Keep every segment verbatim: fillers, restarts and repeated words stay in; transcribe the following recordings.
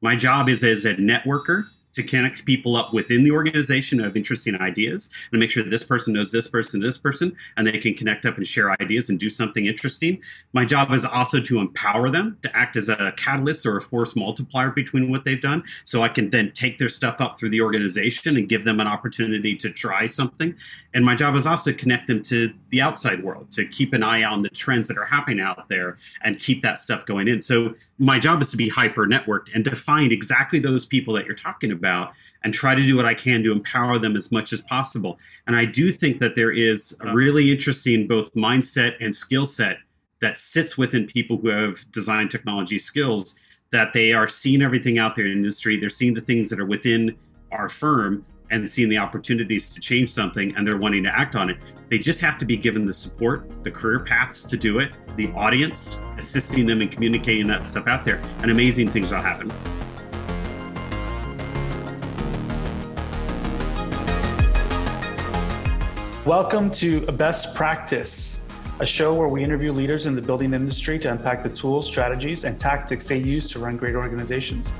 My job is as a networker to connect people up within the organization of interesting ideas and make sure that this person knows this person, this person, and they can connect up and share ideas and do something interesting. My job is also to empower them to act as a catalyst or a force multiplier between what they've done. So I can then take their stuff up through the organization and give them an opportunity to try something. And my job is also to connect them to the outside world, to keep an eye on the trends that are happening out there and keep that stuff going in. So my job is to be hyper networked and to find exactly those people that you're talking about and try to do what I can to empower them as much as possible. And I do think that there is a really interesting both mindset and skill set that sits within people who have design technology skills, that they are seeing everything out there in the industry. They're seeing the things that are within our firm and seeing the opportunities to change something, and they're wanting to act on it. They just have to be given the support, the career paths to do it, the audience, assisting them in communicating that stuff out there, and amazing things will happen. Welcome to A Best Practice, a show where we interview leaders in the building industry to unpack the tools, strategies, and tactics they use to run great organizations.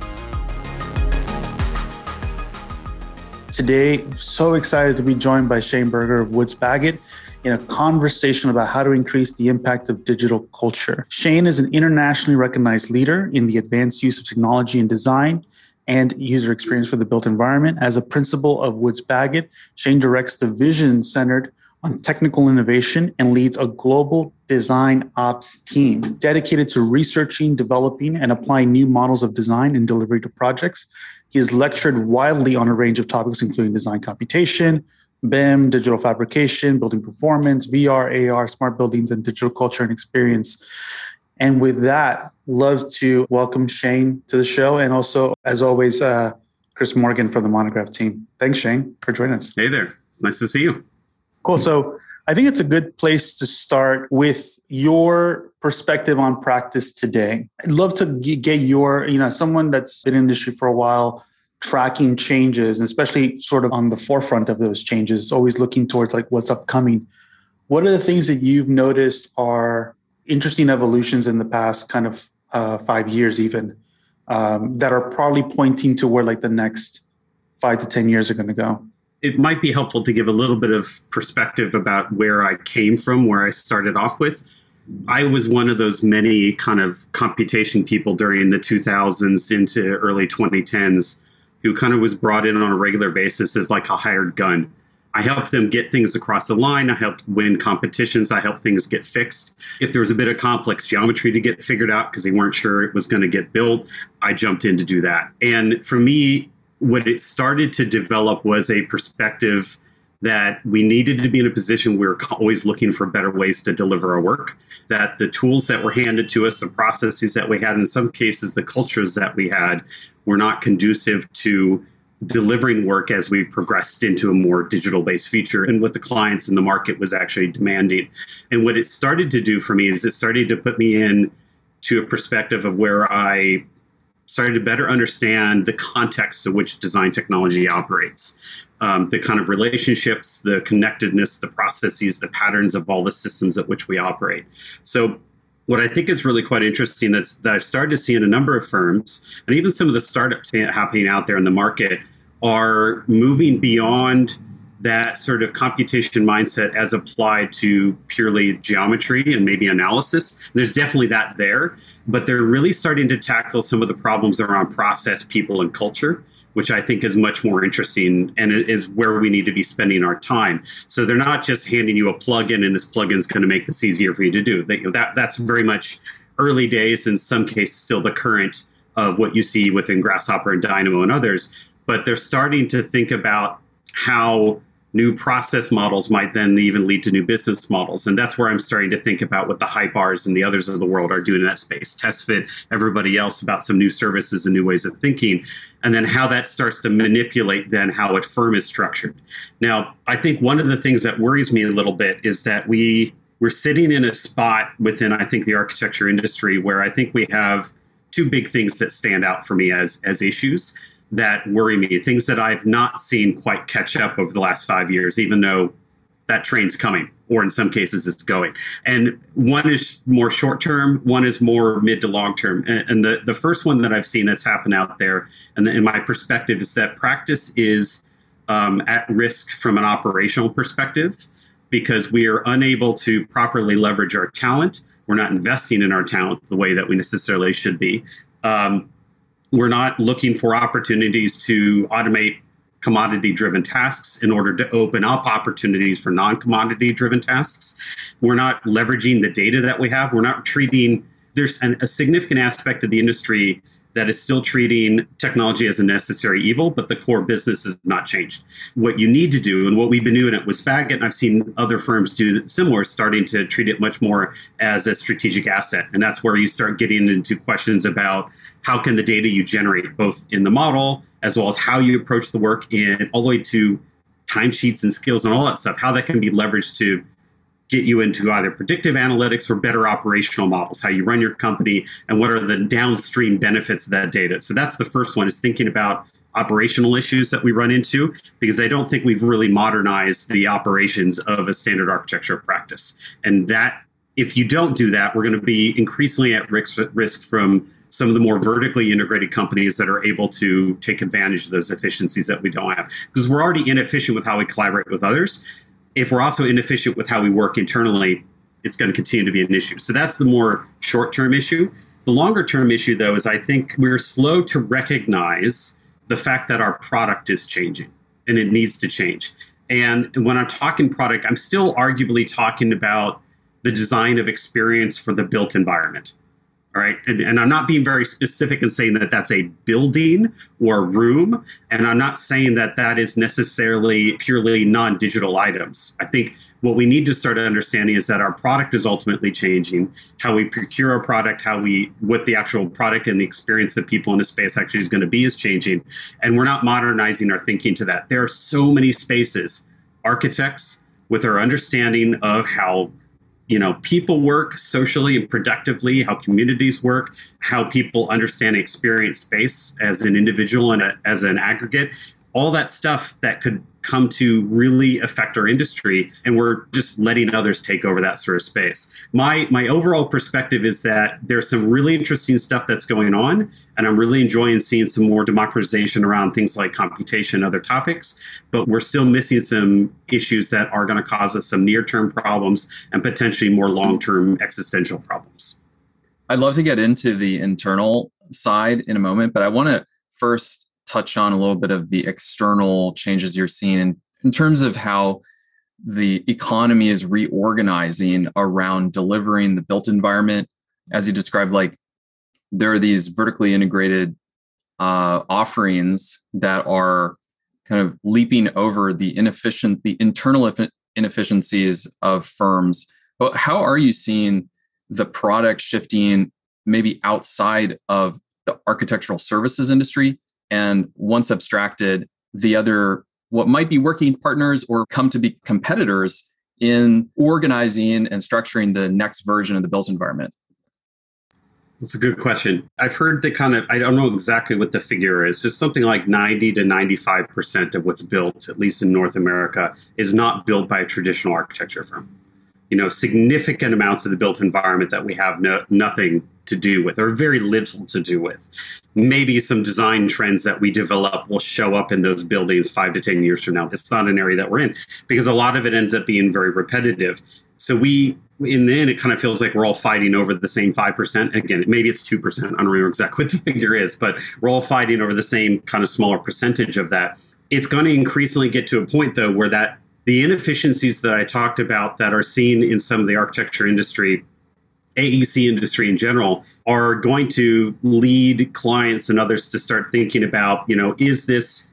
Today, so excited to be joined by Shane Berger of Woods Bagot in a conversation about how to increase the impact of digital culture. Shane is an internationally recognized leader in the advanced use of technology in design and user experience for the built environment. As a principal of Woods Bagot, Shane directs the vision centered on technical innovation and leads a global design ops team dedicated to researching, developing, and applying new models of design and delivery to projects. He has lectured widely on a range of topics, including design computation, B I M, digital fabrication, building performance, V R, A R, smart buildings, and digital culture and experience. And with that, love to welcome Shane to the show. And also, as always, uh, Chris Morgan from the Monograph team. Thanks, Shane, for joining us. Hey there. It's nice to see you. Cool. So I think it's a good place to start with your perspective on practice today. I'd love to get your, you know, someone that's been in the industry for a while, tracking changes, and especially sort of on the forefront of those changes, always looking towards like what's upcoming. What are the things that you've noticed are interesting evolutions in the past kind of uh, five years even um, that are probably pointing to where like the next five to ten years are going to go? It might be helpful to give a little bit of perspective about where I came from, where I started off with. I was one of those many kind of computation people during the two thousands into early twenty tens who kind of was brought in on a regular basis as like a hired gun. I helped them get things across the line. I helped win competitions. I helped things get fixed. If there was a bit of complex geometry to get figured out because they weren't sure it was going to get built, I jumped in to do that. And for me, what it started to develop was a perspective that we needed to be in a position where we were always looking for better ways to deliver our work, that the tools that were handed to us, the processes that we had, in some cases, the cultures that we had, were not conducive to delivering work as we progressed into a more digital-based future and what the clients in the market was actually demanding. And what it started to do for me is it started to put me in to a perspective of where I started to better understand the context in which design technology operates, um, the kind of relationships, the connectedness, the processes, the patterns of all the systems at which we operate. So what I think is really quite interesting is that I've started to see in a number of firms, and even some of the startups happening out there in the market, are moving beyond that sort of computation mindset as applied to purely geometry and maybe analysis. There's definitely that there, but they're really starting to tackle some of the problems around process, people, and culture, which I think is much more interesting and is where we need to be spending our time. So they're not just handing you a plugin and this plugin's going to make this easier for you to do. That, you know, that that's very much early days, in some cases still the current of what you see within Grasshopper and Dynamo and others, but they're starting to think about how new process models might then even lead to new business models. And that's where I'm starting to think about what the Hypars and the others of the world are doing in that space, TestFit, everybody else, about some new services and new ways of thinking, and then how that starts to manipulate then how a firm is structured. Now, I think one of the things that worries me a little bit is that we, we're sitting in a spot within, I think, the architecture industry where I think we have two big things that stand out for me as, as issues that worry me, things that I've not seen quite catch up over the last five years, even though that train's coming, or in some cases it's going. And one is more short-term, one is more mid to long-term. And, and the, the first one that I've seen that's happened out there, and in my perspective, is that practice is um, at risk from an operational perspective because we are unable to properly leverage our talent. We're not investing in our talent the way that we necessarily should be. Um, we're not looking for opportunities to automate commodity-driven tasks in order to open up opportunities for non-commodity-driven tasks. We're not leveraging the data that we have. We're not treating, there's an, a significant aspect of the industry that is still treating technology as a necessary evil, but the core business has not changed. What you need to do, and what we've been doing at Woods Bagot, and I've seen other firms do similar, starting to treat it much more as a strategic asset. And that's where you start getting into questions about how can the data you generate, both in the model, as well as how you approach the work, in all the way to timesheets and skills and all that stuff, how that can be leveraged to get you into either predictive analytics or better operational models, how you run your company, and what are the downstream benefits of that data. So that's the first one, is thinking about operational issues that we run into, because I don't think we've really modernized the operations of a standard architecture practice. And that, if you don't do that, we're going to be increasingly at risk, risk from some of the more vertically integrated companies that are able to take advantage of those efficiencies that we don't have. Because we're already inefficient with how we collaborate with others. If we're also inefficient with how we work internally, it's going to continue to be an issue. So that's the more short-term issue. The longer-term issue, though, is I think we're slow to recognize the fact that our product is changing and it needs to change. And when I'm talking product, I'm still arguably talking about the design of experience for the built environment. All right. And, and I'm not being very specific in saying that that's a building or a room. And I'm not saying that that is necessarily purely non-digital items. I think what we need to start understanding is that our product is ultimately changing, how we procure our product, how we, what the actual product and the experience that people in the space actually is going to be is changing. And we're not modernizing our thinking to that. There are so many spaces, architects with our understanding of how You know, people work socially and productively, how communities work, how people understand and experience space as an individual and a, as an aggregate, all that stuff that could come to really affect our industry. And we're just letting others take over that sort of space. My, my overall perspective is that there's some really interesting stuff that's going on. And I'm really enjoying seeing some more democratization around things like computation and other topics. But we're still missing some issues that are going to cause us some near-term problems and potentially more long-term existential problems. I'd love to get into the internal side in a moment, but I want to first touch on a little bit of the external changes you're seeing in, in terms of how the economy is reorganizing around delivering the built environment. As you described, like there are these vertically integrated uh, offerings that are kind of leaping over the inefficient, the internal inefficiencies of firms. But how are you seeing the product shifting maybe outside of the architectural services industry? And once abstracted, the other, what might be working partners or come to be competitors in organizing and structuring the next version of the built environment? That's a good question. I've heard the kind of, I don't know exactly what the figure is, just something like ninety to ninety-five percent of what's built, at least in North America, is not built by a traditional architecture firm. You know, significant amounts of the built environment that we have no, nothing to do with, or very little to do with. Maybe some design trends that we develop will show up in those buildings five to ten years from now. It's not an area that we're in, because a lot of it ends up being very repetitive. So we, in the end, it kind of feels like we're all fighting over the same five percent. Again, maybe it's two percent. I don't remember exactly what the figure is, but we're all fighting over the same kind of smaller percentage of that. It's going to increasingly get to a point, though, where that the inefficiencies that I talked about that are seen in some of the architecture industry, A E C industry in general, are going to lead clients and others to start thinking about, you know, is this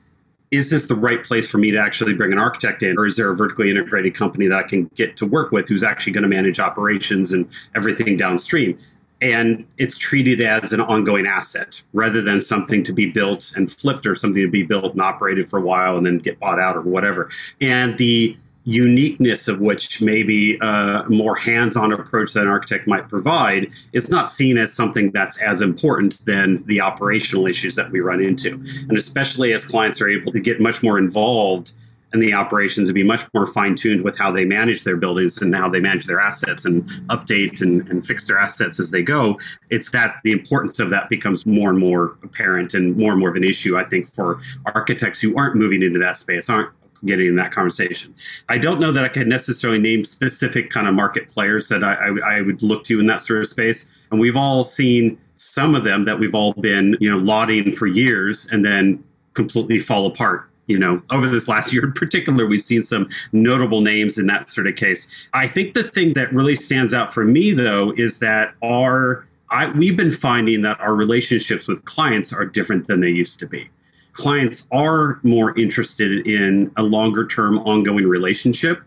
is this the right place for me to actually bring an architect in? Or is there a vertically integrated company that I can get to work with who's actually going to manage operations and everything downstream? And it's treated as an ongoing asset rather than something to be built and flipped, or something to be built and operated for a while and then get bought out or whatever. And the uniqueness of which maybe a more hands-on approach that an architect might provide is not seen as something that's as important than the operational issues that we run into. And especially as clients are able to get much more involved and the operations and be much more fine-tuned with how they manage their buildings and how they manage their assets and update and, and fix their assets as they go. It's that the importance of that becomes more and more apparent and more and more of an issue, I think, for architects who aren't moving into that space, aren't getting in that conversation. I don't know that I could necessarily name specific kind of market players that I, I, I would look to in that sort of space. And we've all seen some of them that we've all been, you know, lauding for years and then completely fall apart. You know, over this last year in particular, we've seen some notable names in that sort of case. I think the thing that really stands out for me, though, is that our I, we've been finding that our relationships with clients are different than they used to be. Clients are more interested in a longer-term ongoing relationship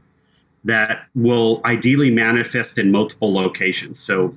that will ideally manifest in multiple locations. So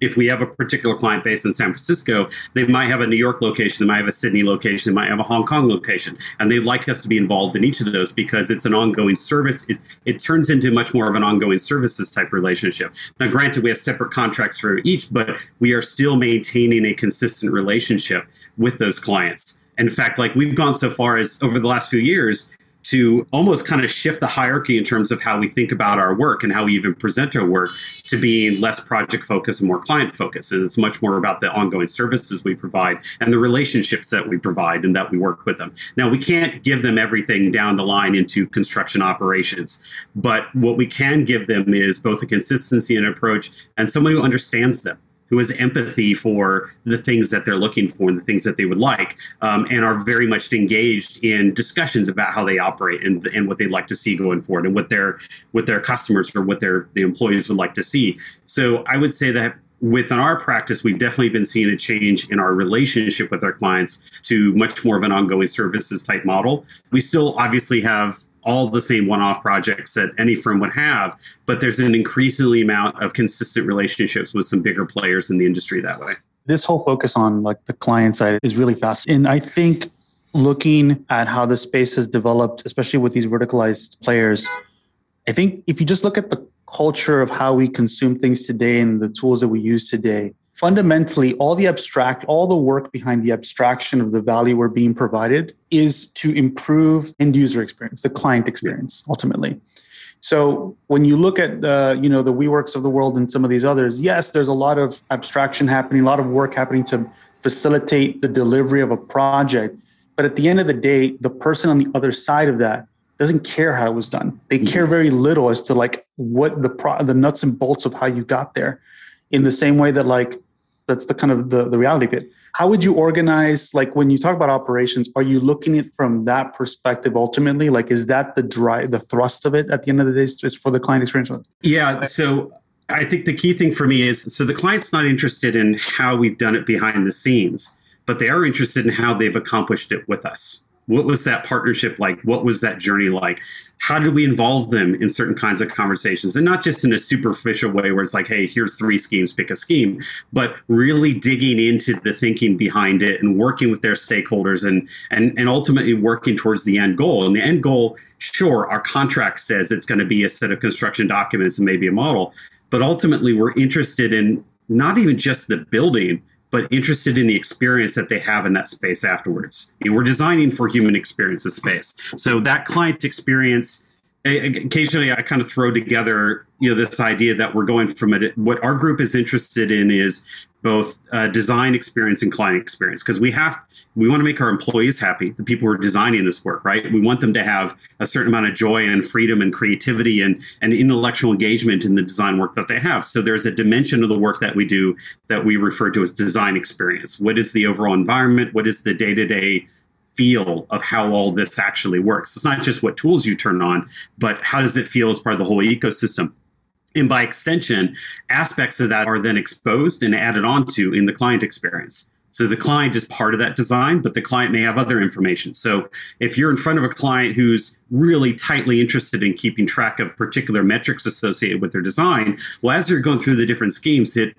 if we have a particular client base in San Francisco, they might have a New York location, they might have a Sydney location, they might have a Hong Kong location, and they'd like us to be involved in each of those because it's an ongoing service. It, it turns into much more of an ongoing services type relationship. Now, granted, we have separate contracts for each, but we are still maintaining a consistent relationship with those clients. In fact, like we've gone so far as over the last few years to almost kind of shift the hierarchy in terms of how we think about our work and how we even present our work to being less project focused and more client focused. And it's much more about the ongoing services we provide and the relationships that we provide and that we work with them. Now, we can't give them everything down the line into construction operations, but what we can give them is both a consistency in approach and someone who understands them, who has empathy for the things that they're looking for and the things that they would like, um, and are very much engaged in discussions about how they operate and, and what they'd like to see going forward and what their what their customers or what their the employees would like to see. So I would say that within our practice, we've definitely been seeing a change in our relationship with our clients to much more of an ongoing services type model. We still obviously have all the same one-off projects that any firm would have, but there's an increasingly amount of consistent relationships with some bigger players in the industry that way. This whole focus on like the client side is really fascinating. And I think looking at how the space has developed, especially with these verticalized players, I think if you just look at the culture of how we consume things today and the tools that we use today, fundamentally, all the abstract, all the work behind the abstraction of the value we're being provided is to improve end user experience, the client experience, ultimately. So when you look at the, you know, the WeWorks of the world and some of these others, yes, there's a lot of abstraction happening, a lot of work happening to facilitate the delivery of a project. But at the end of the day, the person on the other side of that doesn't care how it was done. They mm-hmm. care very little as to like what the pro- the nuts and bolts of how you got there. In the same way that like, that's the kind of the, the reality bit. How would you organize, like when you talk about operations, are you looking at it from that perspective ultimately? Like, is that the drive, the thrust of it at the end of the day is for the client experience? Yeah. So I think the key thing for me is, so the client's not interested in how we've done it behind the scenes, but they are interested in how they've accomplished it with us. What was that partnership like? What was that journey like? How did we involve them in certain kinds of conversations? And not just in a superficial way where it's like, hey, here's three schemes, pick a scheme, but really digging into the thinking behind it and working with their stakeholders and and and ultimately working towards the end goal. And the end goal, sure, our contract says it's going to be a set of construction documents and maybe a model, but ultimately we're interested in not even just the building, but interested in the experience that they have in that space afterwards. You know, we're designing for human experiences space. So that client experience, occasionally I kind of throw together, you know, this idea that we're going from it. What our group is interested in is both uh, design experience and client experience, because we have, we want to make our employees happy, the people who are designing this work, right? We want them to have a certain amount of joy and freedom and creativity and, and intellectual engagement in the design work that they have. So there's a dimension of the work that we do that we refer to as design experience. What is the overall environment? What is the day-to-day feel of how all this actually works? It's not just what tools you turn on, but how does it feel as part of the whole ecosystem? And by extension, aspects of that are then exposed and added onto in the client experience. So the client is part of that design, but the client may have other information. So if you're in front of a client who's really tightly interested in keeping track of particular metrics associated with their design, well, as you're going through the different schemes, it's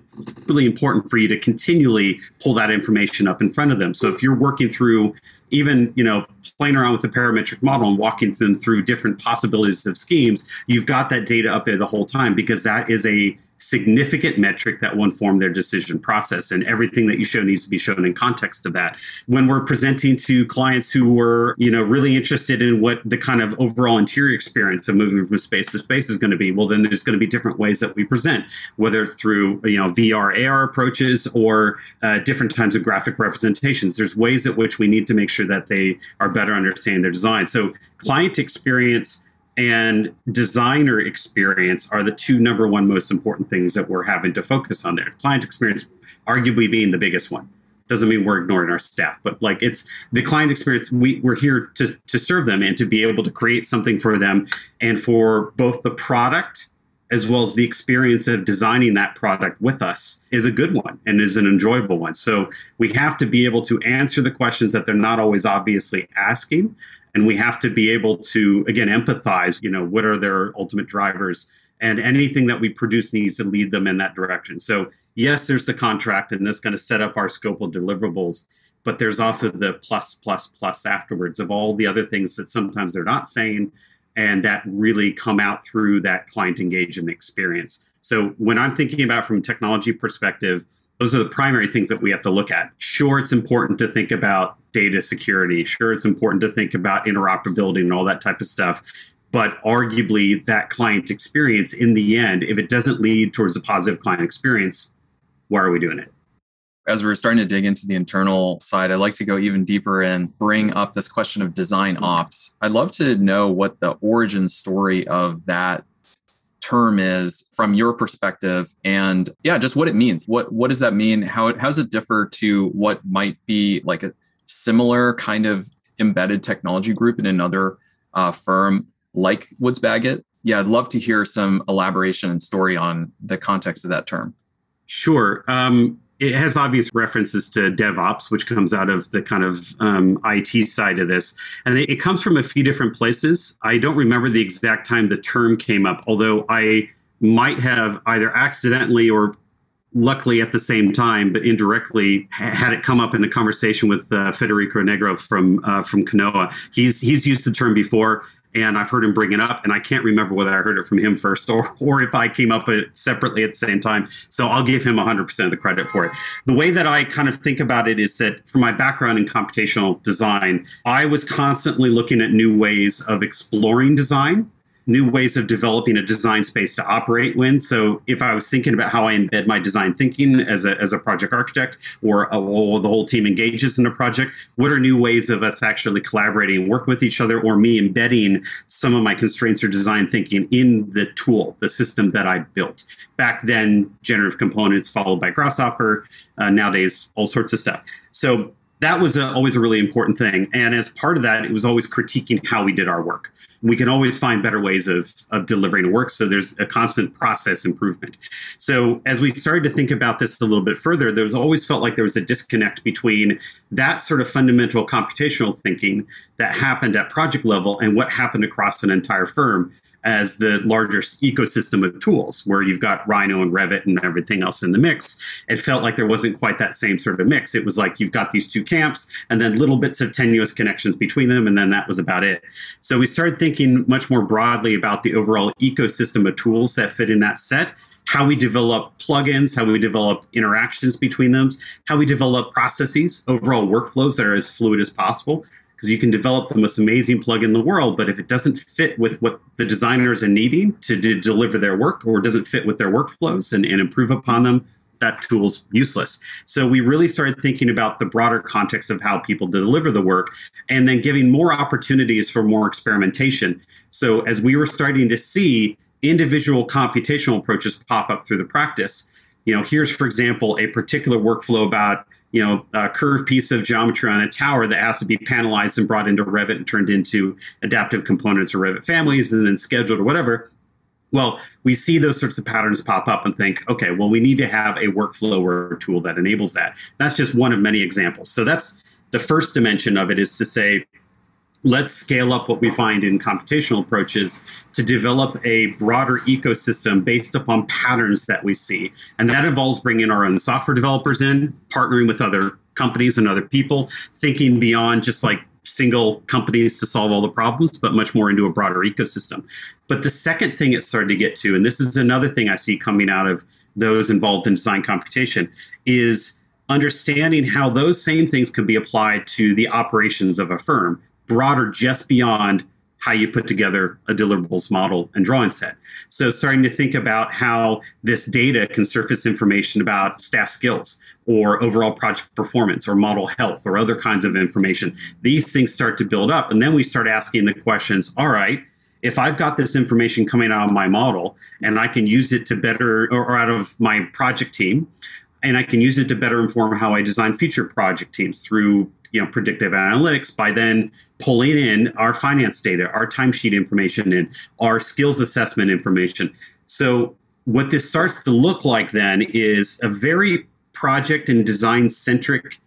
really important for you to continually pull that information up in front of them. So if you're working through even, you know, playing around with the parametric model and walking them through different possibilities of schemes, you've got that data up there the whole time because that is a significant metric that will inform their decision process. And everything that you show needs to be shown in context of that. When we're presenting to clients who were, you know, really interested in what the kind of overall interior experience of moving from space to space is going to be, well, then there's going to be different ways that we present, whether it's through, you know, V R, A R approaches or uh, different types of graphic representations. There's ways at which we need to make sure that they are better understanding their design. So client experience and designer experience are the two number one most important things that we're having to focus on there. Client experience arguably being the biggest one. Doesn't mean we're ignoring our staff, but like it's the client experience, we, we're here to, to serve them and to be able to create something for them and for both the product as well as the experience of designing that product with us is a good one and is an enjoyable one. So we have to be able to answer the questions that they're not always obviously asking. And we have to be able to, again, empathize, you know, what are their ultimate drivers, and anything that we produce needs to lead them in that direction. So yes, there's the contract and that's going to set up our scope of deliverables, but there's also the plus, plus, plus afterwards of all the other things that sometimes they're not saying and that really come out through that client engagement experience. So when I'm thinking about from a technology perspective, those are the primary things that we have to look at. Sure, it's important to think about data security. Sure, it's important to think about interoperability and all that type of stuff. But arguably, that client experience in the end, if it doesn't lead towards a positive client experience, why are we doing it? As we're starting to dig into the internal side, I'd like to go even deeper and bring up this question of design ops. I'd love to know what the origin story of that term is from your perspective, and yeah, just what it means. What what does that mean? How it, how does it differ to what might be like a similar kind of embedded technology group in another uh, firm like Woods Bagot? Yeah, I'd love to hear some elaboration and story on the context of that term. Sure. Um, it has obvious references to DevOps, which comes out of the kind of um, I T side of this. And it comes from a few different places. I don't remember the exact time the term came up, although I might have either accidentally or luckily at the same time, but indirectly had it come up in a conversation with uh, Federico Negro from uh, from Kanoa. He's, he's used the term before. And I've heard him bring it up, and I can't remember whether I heard it from him first or, or if I came up with it separately at the same time. So I'll give him one hundred percent of the credit for it. The way that I kind of think about it is that from my background in computational design, I was constantly looking at new ways of exploring design, new ways of developing a design space to operate in. So if I was thinking about how I embed my design thinking as a, as a project architect or a, or the whole team engages in a project, what are new ways of us actually collaborating and work with each other, or me embedding some of my constraints or design thinking in the tool, the system that I built? Back then, generative components followed by Grasshopper, uh, nowadays, all sorts of stuff. So that was a, always a really important thing. And as part of that, it was always critiquing how we did our work. We can always find better ways of, of delivering work. So there's a constant process improvement. So as we started to think about this a little bit further, there was always felt like there was a disconnect between that sort of fundamental computational thinking that happened at project level and what happened across an entire firm as the larger ecosystem of tools where you've got Rhino and Revit and everything else in the mix. It felt like there wasn't quite that same sort of mix. It was like you've got these two camps and then little bits of tenuous connections between them, and then that was about it. So we started thinking much more broadly about the overall ecosystem of tools that fit in that set, how we develop plugins, how we develop interactions between them, how we develop processes, overall workflows that are as fluid as possible. Because you can develop the most amazing plug in the world, but if it doesn't fit with what the designers are needing to do, deliver their work, or doesn't fit with their workflows and, and improve upon them, that tool's useless. So we really started thinking about the broader context of how people deliver the work, and then giving more opportunities for more experimentation. So as we were starting to see individual computational approaches pop up through the practice, you know, here's, for example, a particular workflow about you know, a curved piece of geometry on a tower that has to be panelized and brought into Revit and turned into adaptive components or Revit families and then scheduled or whatever. Well, we see those sorts of patterns pop up and think, okay, well, we need to have a workflow or tool that enables that. That's just one of many examples. So that's the first dimension of it, is to say, let's scale up what we find in computational approaches to develop a broader ecosystem based upon patterns that we see. And that involves bringing our own software developers in, partnering with other companies and other people, thinking beyond just like single companies to solve all the problems, but much more into a broader ecosystem. But the second thing it started to get to, and this is another thing I see coming out of those involved in design computation, is understanding how those same things can be applied to the operations of a firm, broader just beyond how you put together a deliverables model and drawing set. So starting to think about how this data can surface information about staff skills or overall project performance or model health or other kinds of information. These things start to build up, and then we start asking the questions, all right, if I've got this information coming out of my model and I can use it to better, or out of my project team, and I can use it to better inform how I design future project teams through, you know, predictive analytics, by then pulling in our finance data, our timesheet information, and our skills assessment information. So what this starts to look like then is a very project and design centric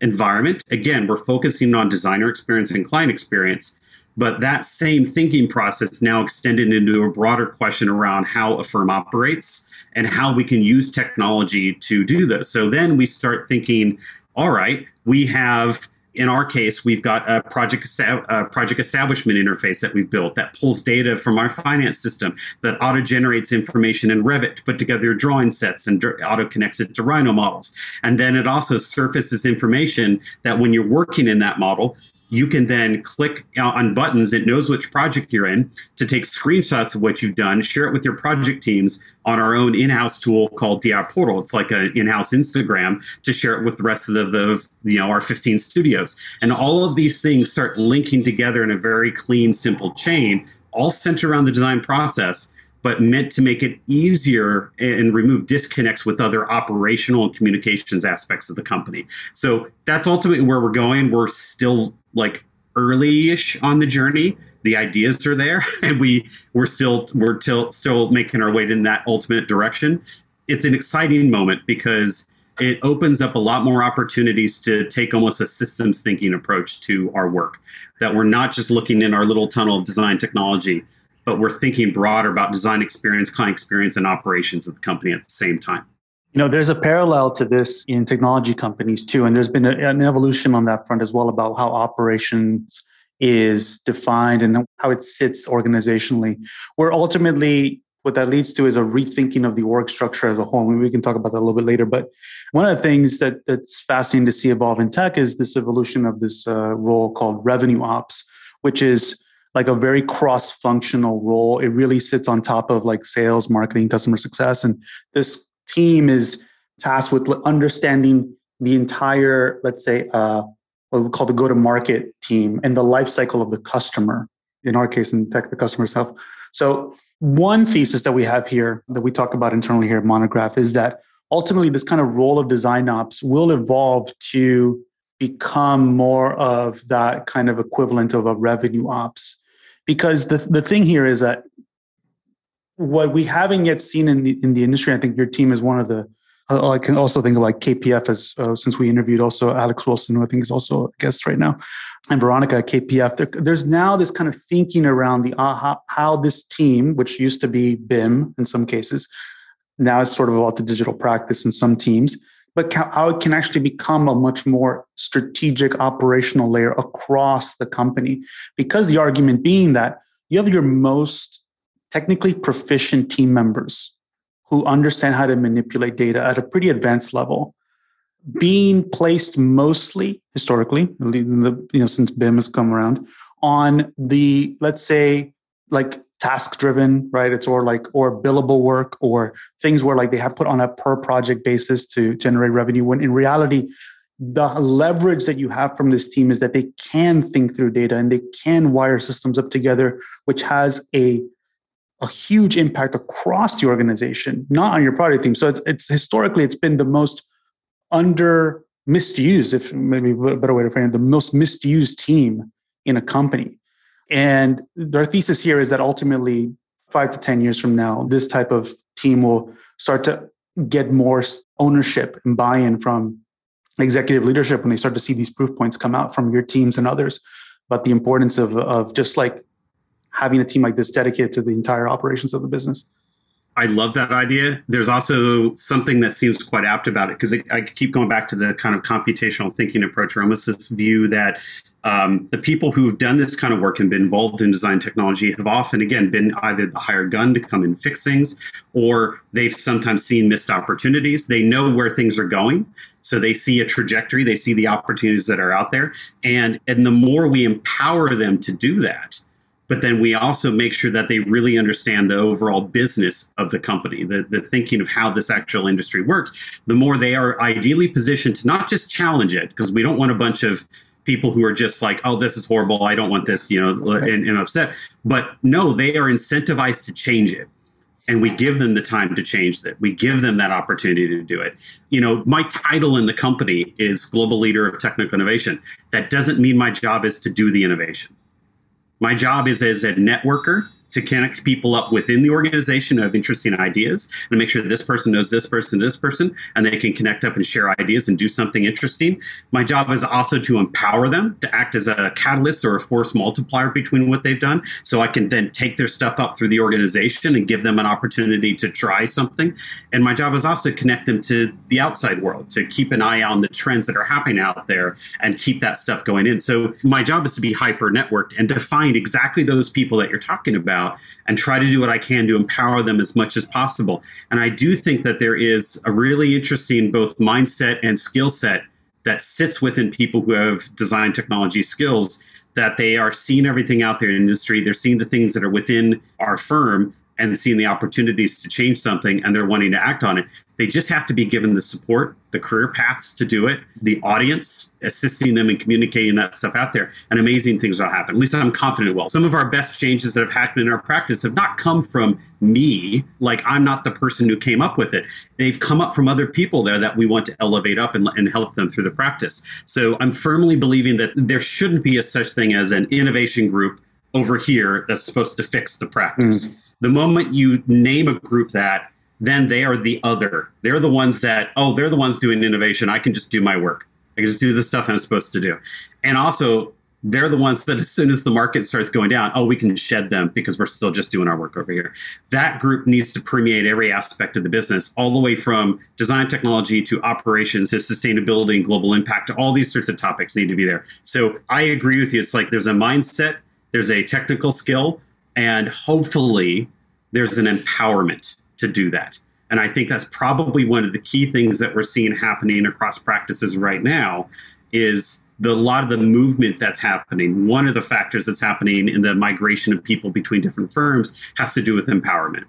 environment. Again, we're focusing on designer experience and client experience, but that same thinking process now extended into a broader question around how a firm operates and how we can use technology to do this. So then we start thinking, all right, we have, in our case, we've got a project, a project establishment interface that we've built that pulls data from our finance system, that auto-generates information in Revit to put together drawing sets and auto-connects it to Rhino models. And then it also surfaces information that when you're working in that model, you can then click on buttons. It knows which project you're in to take screenshots of what you've done, share it with your project teams on our own in-house tool called D R Portal. It's like an in-house Instagram to share it with the rest of the, the, you know, our fifteen studios. And all of these things start linking together in a very clean, simple chain, all centered around the design process, but meant to make it easier and remove disconnects with other operational and communications aspects of the company. So that's ultimately where we're going. We're still like early-ish on the journey. The ideas are there, and we we're still we're till, still making our way in that ultimate direction. It's an exciting moment because it opens up a lot more opportunities to take almost a systems thinking approach to our work, that we're not just looking in our little tunnel of design technology, but we're thinking broader about design experience, client experience, and operations of the company at the same time. You know, there's a parallel to this in technology companies too, and there's been a, an evolution on that front as well about how operations is defined and how it sits organizationally, where ultimately what that leads to is a rethinking of the org structure as a whole. And we can talk about that a little bit later, but one of the things that that's fascinating to see evolve in tech is this evolution of this uh, role called revenue ops, which is like a very cross-functional role. It really sits on top of like sales, marketing, customer success, and this team is tasked with understanding the entire, let's say, uh, what we call the go-to-market team and the life cycle of the customer. In our case, in tech, the customer itself. So one thesis that we have here that we talk about internally here at Monograph is that ultimately this kind of role of design ops will evolve to become more of that kind of equivalent of a revenue ops. Because the, the thing here is that what we haven't yet seen in the, in the industry, I think your team is one of the, uh, I can also think of like K P F as, uh, since we interviewed also Alex Wilson, who I think is also a guest right now, and Veronica at K P F. There, there's now this kind of thinking around the uh, how, how this team, which used to be B I M in some cases, now is sort of about the digital practice in some teams, but how it can actually become a much more strategic operational layer across the company. Because the argument being that you have your most technically proficient team members who understand how to manipulate data at a pretty advanced level, being placed mostly, historically, you know, since B I M has come around, on the, let's say, like task-driven, right? It's or like, or billable work or things where like they have put on a per project basis to generate revenue, when in reality, the leverage that you have from this team is that they can think through data and they can wire systems up together, which has a a huge impact across the organization, not on your product team. So it's, it's historically, it's been the most under misused, if maybe a better way to frame it, the most misused team in a company. And our thesis here is that ultimately five to ten years from now, this type of team will start to get more ownership and buy-in from executive leadership when they start to see these proof points come out from your teams and others about the importance of, of just like having a team like this dedicated to the entire operations of the business. I love that idea. There's also something that seems quite apt about it, because I keep going back to the kind of computational thinking approach, or almost this view that um, the people who've done this kind of work and been involved in design technology have often, again, been either the hired gun to come and fix things, or they've sometimes seen missed opportunities. They know where things are going. So they see a trajectory, they see the opportunities that are out there. And, and the more we empower them to do that, but then we also make sure that they really understand the overall business of the company, the, the thinking of how this actual industry works, the more they are ideally positioned to not just challenge it, because we don't want a bunch of people who are just like, oh, this is horrible, I don't want this, you know, okay. and, and upset. But no, they are incentivized to change it. And we give them the time to change that. We give them that opportunity to do it. You know, my title in the company is Global Leader of Technical Innovation. That doesn't mean my job is to do the innovation. My job is as a networker to connect people up within the organization of interesting ideas and make sure that this person knows this person, this person, and they can connect up and share ideas and do something interesting. My job is also to empower them to act as a catalyst or a force multiplier between what they've done, so I can then take their stuff up through the organization and give them an opportunity to try something. And my job is also to connect them to the outside world, to keep an eye on the trends that are happening out there and keep that stuff going in. So my job is to be hyper networked and to find exactly those people that you're talking about and try to do what I can to empower them as much as possible. And I do think that there is a really interesting both mindset and skill set that sits within people who have design technology skills, that they are seeing everything out there in the industry. They're seeing the things that are within our firm and seeing the opportunities to change something, and they're wanting to act on it. They just have to be given the support, the career paths to do it, the audience, assisting them in communicating that stuff out there, and amazing things will happen. At least I'm confident it will. Some of our best changes that have happened in our practice have not come from me, like I'm not the person who came up with it. They've come up from other people there that we want to elevate up and, and help them through the practice. So I'm firmly believing that there shouldn't be a such thing as an innovation group over here that's supposed to fix the practice. Mm. The moment you name a group that, then they are the other. They're the ones that, oh, they're the ones doing innovation. I can just do my work. I can just do the stuff I'm supposed to do. And also, they're the ones that as soon as the market starts going down, oh, we can shed them because we're still just doing our work over here. That group needs to permeate every aspect of the business, all the way from design technology to operations to sustainability and global impact. All these sorts of topics need to be there. So I agree with you. It's like there's a mindset, there's a technical skill, and hopefully there's an empowerment to do that. And I think that's probably one of the key things that we're seeing happening across practices right now is the, a lot of the movement that's happening. One of the factors that's happening in the migration of people between different firms has to do with empowerment.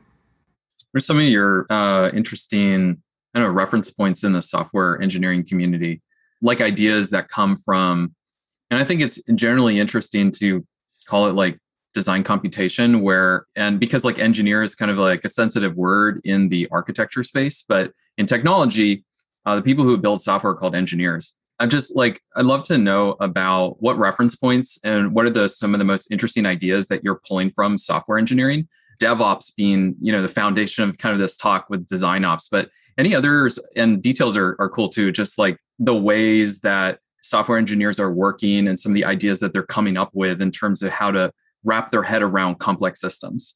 There's some of your uh, interesting, I don't know, reference points in the software engineering community, like ideas that come from, and I think it's generally interesting to call it like design computation, where, and because like engineer is kind of like a sensitive word in the architecture space, but in technology, uh, the people who build software are called engineers. I'm just like, I'd love to know about what reference points and what are the, some of the most interesting ideas that you're pulling from software engineering, DevOps being, you know, the foundation of kind of this talk with design ops, but any others and details are, are cool too. Just like the ways that software engineers are working and some of the ideas that they're coming up with in terms of how to wrap their head around complex systems.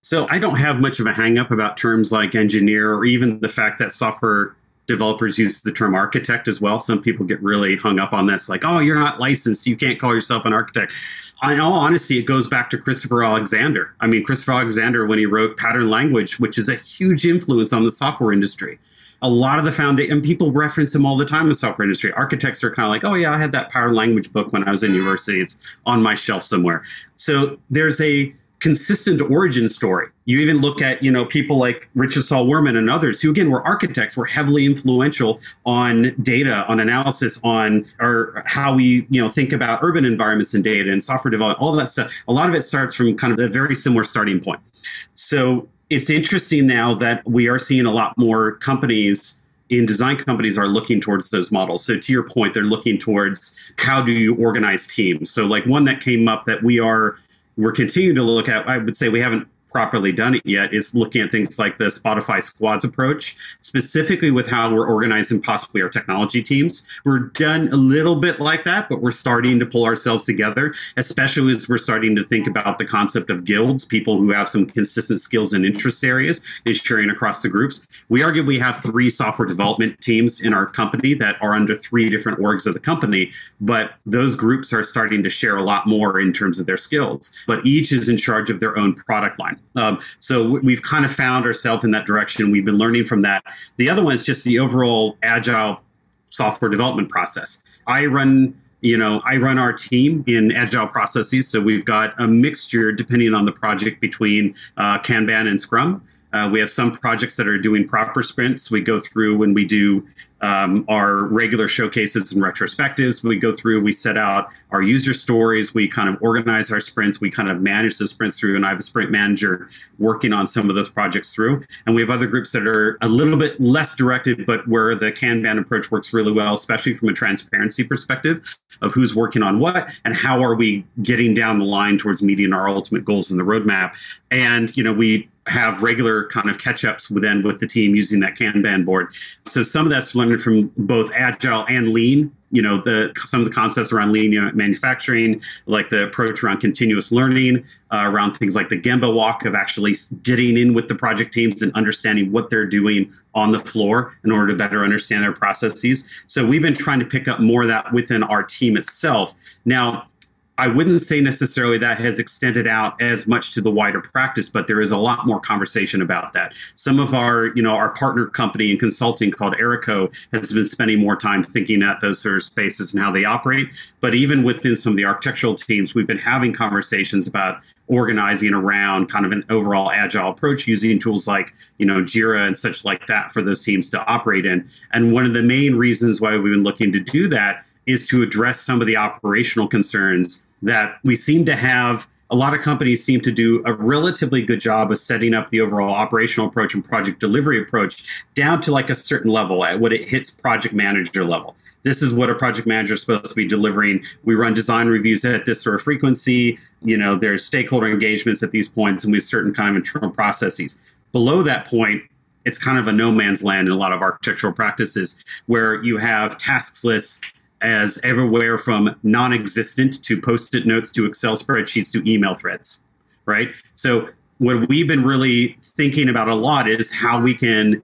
So I don't have much of a hang up about terms like engineer, or even the fact that software developers use the term architect as well. Some people get really hung up on this, like, oh, you're not licensed, you can't call yourself an architect. In all honesty, it goes back to Christopher Alexander. I mean, Christopher Alexander, when he wrote Pattern Language, which is a huge influence on the software industry. A lot of the foundation, and people reference him all the time in the software industry. Architects are kind of like, oh yeah, I had that Pattern Language book when I was in university. It's on my shelf somewhere. So there's a consistent origin story. You even look at, you know, people like Richard Saul Wurman and others who, again, were architects, were heavily influential on data, on analysis, on or how we, you know, think about urban environments and data and software development, all that stuff. A lot of it starts from kind of a very similar starting point. So it's interesting now that we are seeing a lot more companies in design companies are looking towards those models. So to your point, they're looking towards how do you organize teams? So like one that came up that we are, we're continuing to look at, I would say we haven't properly done it yet is looking at things like the Spotify squads approach, specifically with how we're organizing possibly our technology teams. We're done a little bit like that, but we're starting to pull ourselves together, especially as we're starting to think about the concept of guilds, people who have some consistent skills and interest areas and sharing across the groups. We arguably have three software development teams in our company that are under three different orgs of the company, but those groups are starting to share a lot more in terms of their skills, but each is in charge of their own product line. Um, so we've kind of found ourselves in that direction. We've been learning from that. The other one is just the overall agile software development process. I run, you know, I run our team in agile processes. So we've got a mixture, depending on the project, between uh, Kanban and Scrum. Uh, we have some projects that are doing proper sprints. We go through when we do um, our regular showcases and retrospectives. We go through, we set out our user stories. We kind of organize our sprints. We kind of manage the sprints through. And I have a sprint manager working on some of those projects through. And we have other groups that are a little bit less directed, but where the Kanban approach works really well, especially from a transparency perspective of who's working on what and how are we getting down the line towards meeting our ultimate goals in the roadmap. And, you know, we have regular kind of catch-ups within with the team using that Kanban board. So some of that's learned from both agile and lean. You know, the some of the concepts around lean manufacturing, like the approach around continuous learning, uh, around things like the Gemba walk of actually getting in with the project teams and understanding what they're doing on the floor in order to better understand their processes. So we've been trying to pick up more of that within our team itself. Now, I wouldn't say necessarily that has extended out as much to the wider practice, but there is a lot more conversation about that. Some of our, you know, our partner company in consulting called Erico has been spending more time thinking at those sort of spaces and how they operate. But even within some of the architectural teams, we've been having conversations about organizing around kind of an overall agile approach using tools like, you know, Jira and such like that for those teams to operate in. And one of the main reasons why we've been looking to do that is to address some of the operational concerns that we seem to have. A lot of companies seem to do a relatively good job of setting up the overall operational approach and project delivery approach down to like a certain level at what it hits project manager level. This is what a project manager is supposed to be delivering. We run design reviews at this sort of frequency. You know, there's stakeholder engagements at these points and we have certain kind of internal processes. Below that point, it's kind of a no man's land in a lot of architectural practices where you have task lists as everywhere from non-existent to Post-it notes to Excel spreadsheets to email threads, right? So what we've been really thinking about a lot is how we can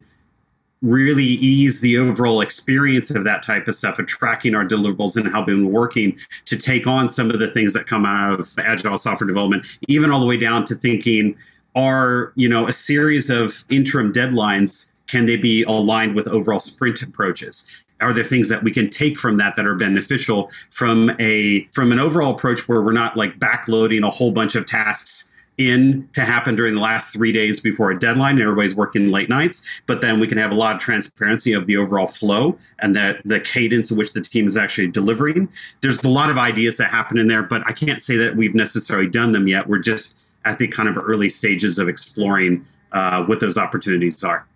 really ease the overall experience of that type of stuff, of tracking our deliverables and how we've been working to take on some of the things that come out of agile software development, even all the way down to thinking, are, you know, a series of interim deadlines, can they be aligned with overall sprint approaches? Are there things that we can take from that that are beneficial from a from an overall approach where we're not like backloading a whole bunch of tasks in to happen during the last three days before a deadline and everybody's working late nights, but then we can have a lot of transparency of the overall flow and that the cadence in which the team is actually delivering. There's a lot of ideas that happen in there, but I can't say that we've necessarily done them yet. We're just at the kind of early stages of exploring uh, what those opportunities are.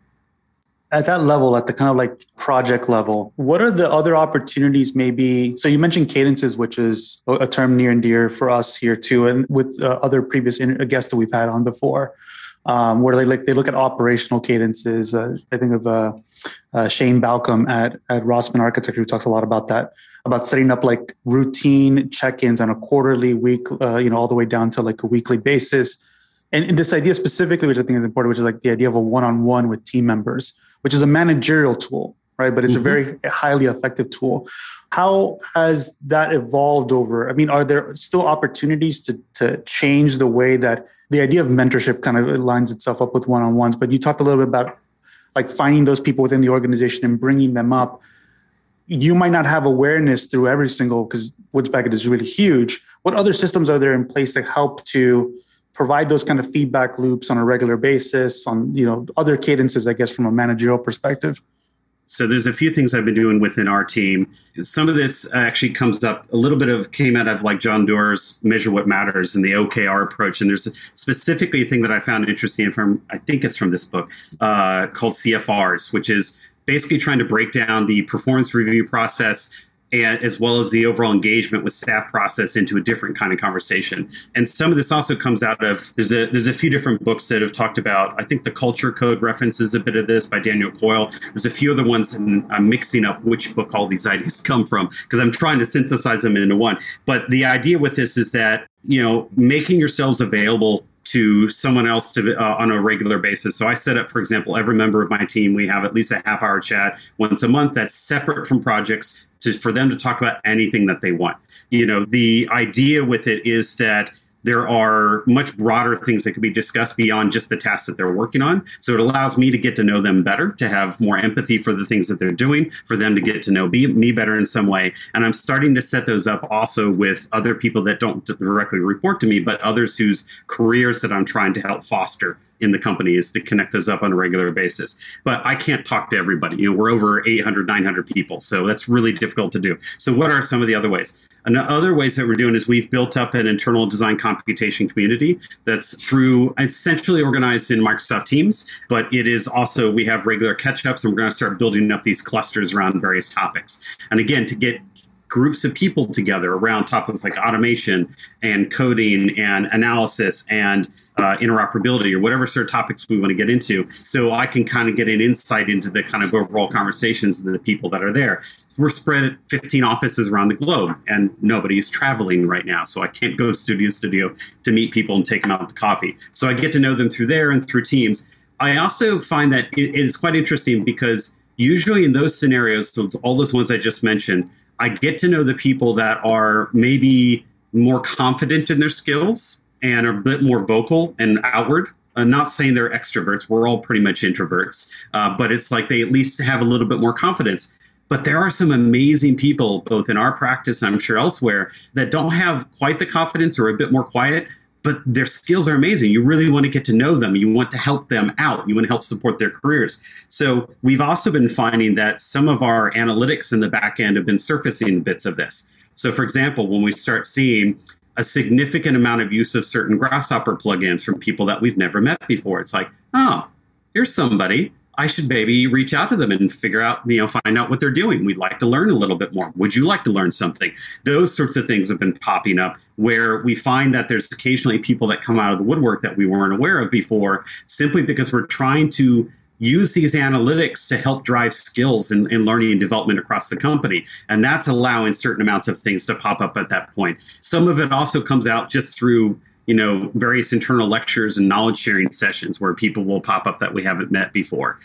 At that level, at the kind of like project level, what are the other opportunities maybe? So you mentioned cadences, which is a term near and dear for us here too, and with uh, other previous guests that we've had on before, um, where they like they look at operational cadences. Uh, I think of uh, uh, Shane Balcom at, at Rossman Architecture, who talks a lot about that, about setting up like routine check-ins on a quarterly, week, uh, you know, all the way down to like a weekly basis. And, and this idea specifically, which I think is important, which is like the idea of a one-on-one with team members, which is a managerial tool, right? But it's mm-hmm. a very highly effective tool. How has that evolved over? I mean, are there still opportunities to, to change the way that the idea of mentorship kind of lines itself up with one-on-ones? But you talked a little bit about like finding those people within the organization and bringing them up. You might not have awareness through every single, because Woods Bagot is really huge. What other systems are there in place that help to provide those kind of feedback loops on a regular basis on, you know, other cadences, I guess, from a managerial perspective? So there's a few things I've been doing within our team. Some of this actually comes up a little bit of came out of like John Doerr's Measure What Matters and the O K R approach. And there's specifically a thing that I found interesting from, I think it's from this book, uh, called C F Rs, which is basically trying to break down the performance review process and as well as the overall engagement with staff process into a different kind of conversation. And some of this also comes out of, there's a there's a few different books that have talked about, I think The Culture Code references a bit of this by Daniel Coyle. There's a few other ones, and I'm mixing up which book all these ideas come from because I'm trying to synthesize them into one. But the idea with this is that, you know, making yourselves available to someone else to, uh, on a regular basis. So I set up, for example, every member of my team, we have at least a half hour chat once a month that's separate from projects to, for them to talk about anything that they want. You know, the idea with it is that there are much broader things that can be discussed beyond just the tasks that they're working on. So it allows me to get to know them better, to have more empathy for the things that they're doing, for them to get to know me better in some way. And I'm starting to set those up also with other people that don't directly report to me, but others whose careers that I'm trying to help foster in the company is to connect those up on a regular basis. But I can't talk to everybody. You know, we're over eight hundred, nine hundred people. So that's really difficult to do. So what are some of the other ways? And the other ways that we're doing is we've built up an internal design computation community that's through essentially organized in Microsoft Teams, but it is also, we have regular catch-ups, and we're going to start building up these clusters around various topics. And again, to get groups of people together around topics like automation and coding and analysis and Uh, interoperability or whatever sort of topics we want to get into. So I can kind of get an insight into the kind of overall conversations of the people that are there. We're spread at fifteen offices around the globe, and nobody is traveling right now. So I can't go studio to studio to meet people and take them out to coffee. So I get to know them through there and through Teams. I also find that it, it is quite interesting because usually in those scenarios, so all those ones I just mentioned, I get to know the people that are maybe more confident in their skills and are a bit more vocal and outward. I'm not saying they're extroverts. We're all pretty much introverts. Uh, but it's like they at least have a little bit more confidence. But there are some amazing people, both in our practice and I'm sure elsewhere, that don't have quite the confidence or a bit more quiet, but their skills are amazing. You really want to get to know them. You want to help them out. You want to help support their careers. So we've also been finding that some of our analytics in the back end have been surfacing bits of this. So, for example, when we start seeing a significant amount of use of certain Grasshopper plugins from people that we've never met before. It's like, oh, here's somebody. I should maybe reach out to them and figure out, you know, find out what they're doing. We'd like to learn a little bit more. Would you like to learn something? Those sorts of things have been popping up where we find that there's occasionally people that come out of the woodwork that we weren't aware of before, simply because we're trying to use these analytics to help drive skills and learning and development across the company. And that's allowing certain amounts of things to pop up at that point. Some of it also comes out just through, you know, various internal lectures and knowledge sharing sessions where people will pop up that we haven't met before.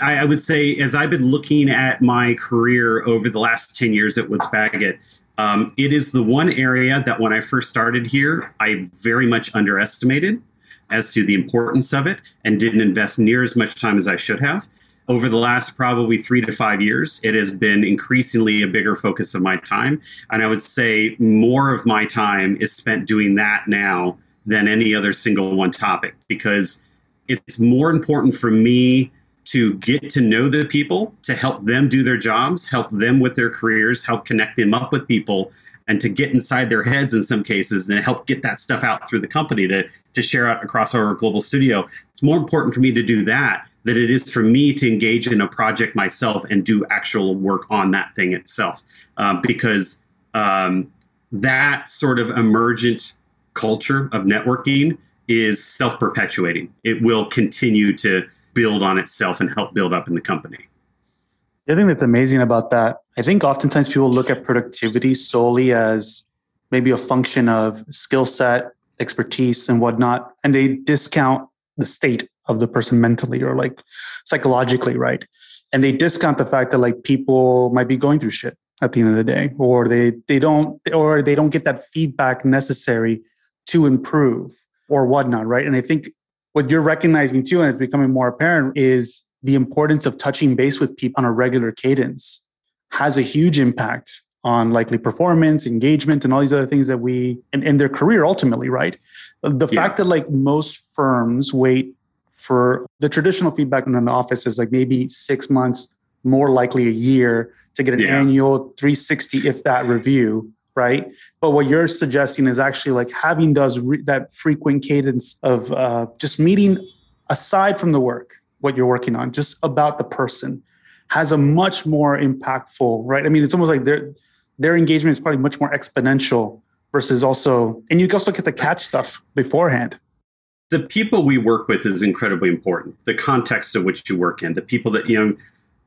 I, I would say, as I've been looking at my career over the last ten years at Woods Bagot, um, it is the one area that when I first started here, I very much underestimated as to the importance of it and didn't invest near as much time as I should have. Over the last probably three to five years, it has been increasingly a bigger focus of my time. And I would say more of my time is spent doing that now than any other single one topic, because it's more important for me to get to know the people, to help them do their jobs, help them with their careers, help connect them up with people, and to get inside their heads in some cases and help get that stuff out through the company to, to share out across our global studio. It's more important for me to do that than it is for me to engage in a project myself and do actual work on that thing itself. Uh, because um, that sort of emergent culture of networking is self-perpetuating. It will continue to build on itself and help build up in the company. The other thing that's amazing about that, I think oftentimes people look at productivity solely as maybe a function of skill set, expertise, and whatnot, and they discount the state of the person mentally or like psychologically, right? And they discount the fact that like people might be going through shit at the end of the day, or they they don't or they don't get that feedback necessary to improve or whatnot, right? And I think what you're recognizing too, and it's becoming more apparent, is the importance of touching base with people on a regular cadence has a huge impact on likely performance, engagement, and all these other things that we, and, and their career ultimately, right? The yeah. fact that like most firms wait for the traditional feedback in an office is like maybe six months, more likely a year to get an yeah. annual three sixty, if that, review, right? But what you're suggesting is actually like having those re- that frequent cadence of uh, just meeting aside from the work, what you're working on, just about the person, has a much more impactful, right? I mean, it's almost like they're their engagement is probably much more exponential versus also, and you also get the catch stuff beforehand. The people we work with is incredibly important. The context of which you work in, the people that, you know,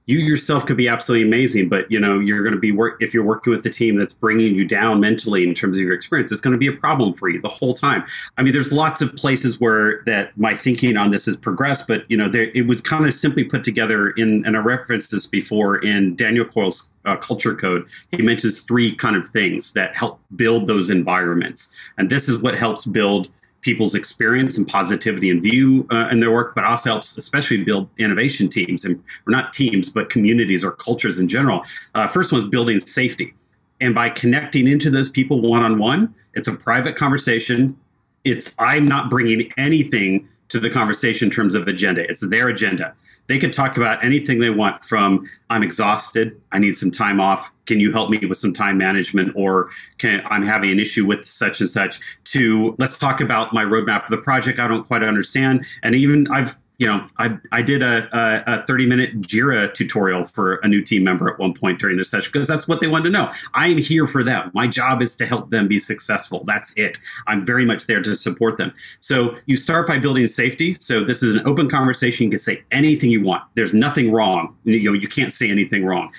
you yourself could be absolutely amazing, but, you know, you're going to be work if you're working with a team that's bringing you down mentally in terms of your experience, it's going to be a problem for you the whole time. I mean, there's lots of places where that my thinking on this has progressed, but, you know, there, it was kind of simply put together in, and I referenced this before in Daniel Coyle's uh, Culture Code. He mentions three kind of things that help build those environments. And this is what helps build people's experience and positivity and view uh, in their work, but also helps especially build innovation teams, and or not teams, but communities or cultures in general. Uh, first one is building safety. And by connecting into those people one-on-one, it's a private conversation. It's I'm not bringing anything to the conversation in terms of agenda. It's their agenda. They can talk about anything they want from I'm exhausted, I need some time off, can you help me with some time management, or can I'm having an issue with such and such, to let's talk about my roadmap for the project I don't quite understand. And even I've, you know, I I did a a thirty minute Jira tutorial for a new team member at one point during their session, because that's what they wanted to know. I am here for them. My job is to help them be successful. That's it. I'm very much there to support them. So you start by building safety. So this is an open conversation. You can say anything you want. There's nothing wrong. You know, you can't say anything wrong.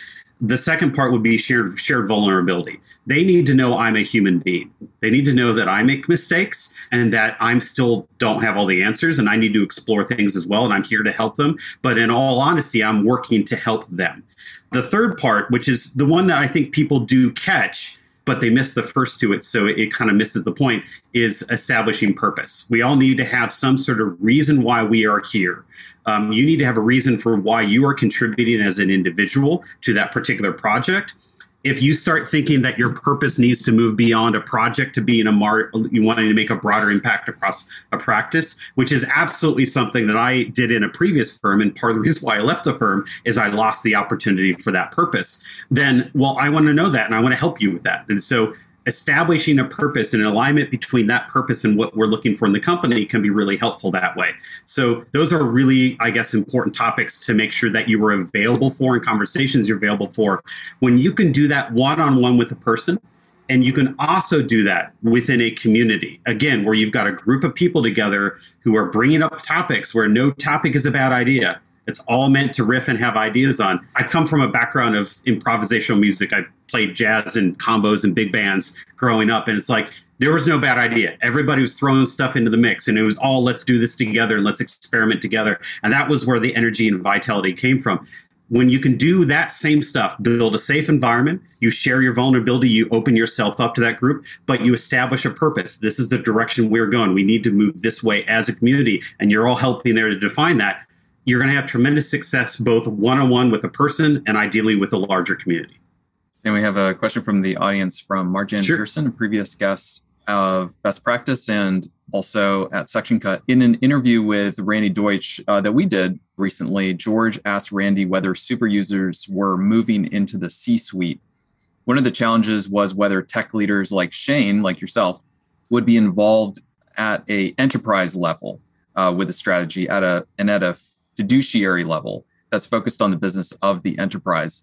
The second part would be shared shared vulnerability. They need to know I'm a human being. They need to know that I make mistakes and that I'm still don't have all the answers and I need to explore things as well, and I'm here to help them. But in all honesty, I'm working to help them. The third part, which is the one that I think people do catch, but they miss the first two, it, so it, it kind of misses the point, is establishing purpose. We all need to have some sort of reason why we are here. Um, you need to have a reason for why you are contributing as an individual to that particular project. If you start thinking that your purpose needs to move beyond a project to be in a mar- you wanting to make a broader impact across a practice, which is absolutely something that I did in a previous firm, and part of the reason why I left the firm is I lost the opportunity for that purpose, then, well, I want to know that and I want to help you with that. And so establishing a purpose and an alignment between that purpose and what we're looking for in the company can be really helpful that way. So those are really, I guess, important topics to make sure that you are available for and conversations you're available for. When you can do that one-on-one with a person, and you can also do that within a community, again, where you've got a group of people together who are bringing up topics where no topic is a bad idea. It's all meant to riff and have ideas on. I come from a background of improvisational music. I played jazz and combos and big bands growing up. And it's like, there was no bad idea. Everybody was throwing stuff into the mix. And it was all, let's do this together and let's experiment together. And that was where the energy and vitality came from. When you can do that same stuff, build a safe environment, you share your vulnerability, you open yourself up to that group, but you establish a purpose. This is the direction we're going. We need to move this way as a community. And you're all helping there to define that. You're going to have tremendous success, both one-on-one with a person and ideally with a larger community. And we have a question from the audience from Marjan sure. Pearson, a previous guest of Best Practice and also at Section Cut. In an interview with Randy Deutsch uh, that we did recently, George asked Randy whether super users were moving into the C-suite. One of the challenges was whether tech leaders like Shane, like yourself, would be involved at a enterprise level uh, with a strategy at a and at a fiduciary level that's focused on the business of the enterprise,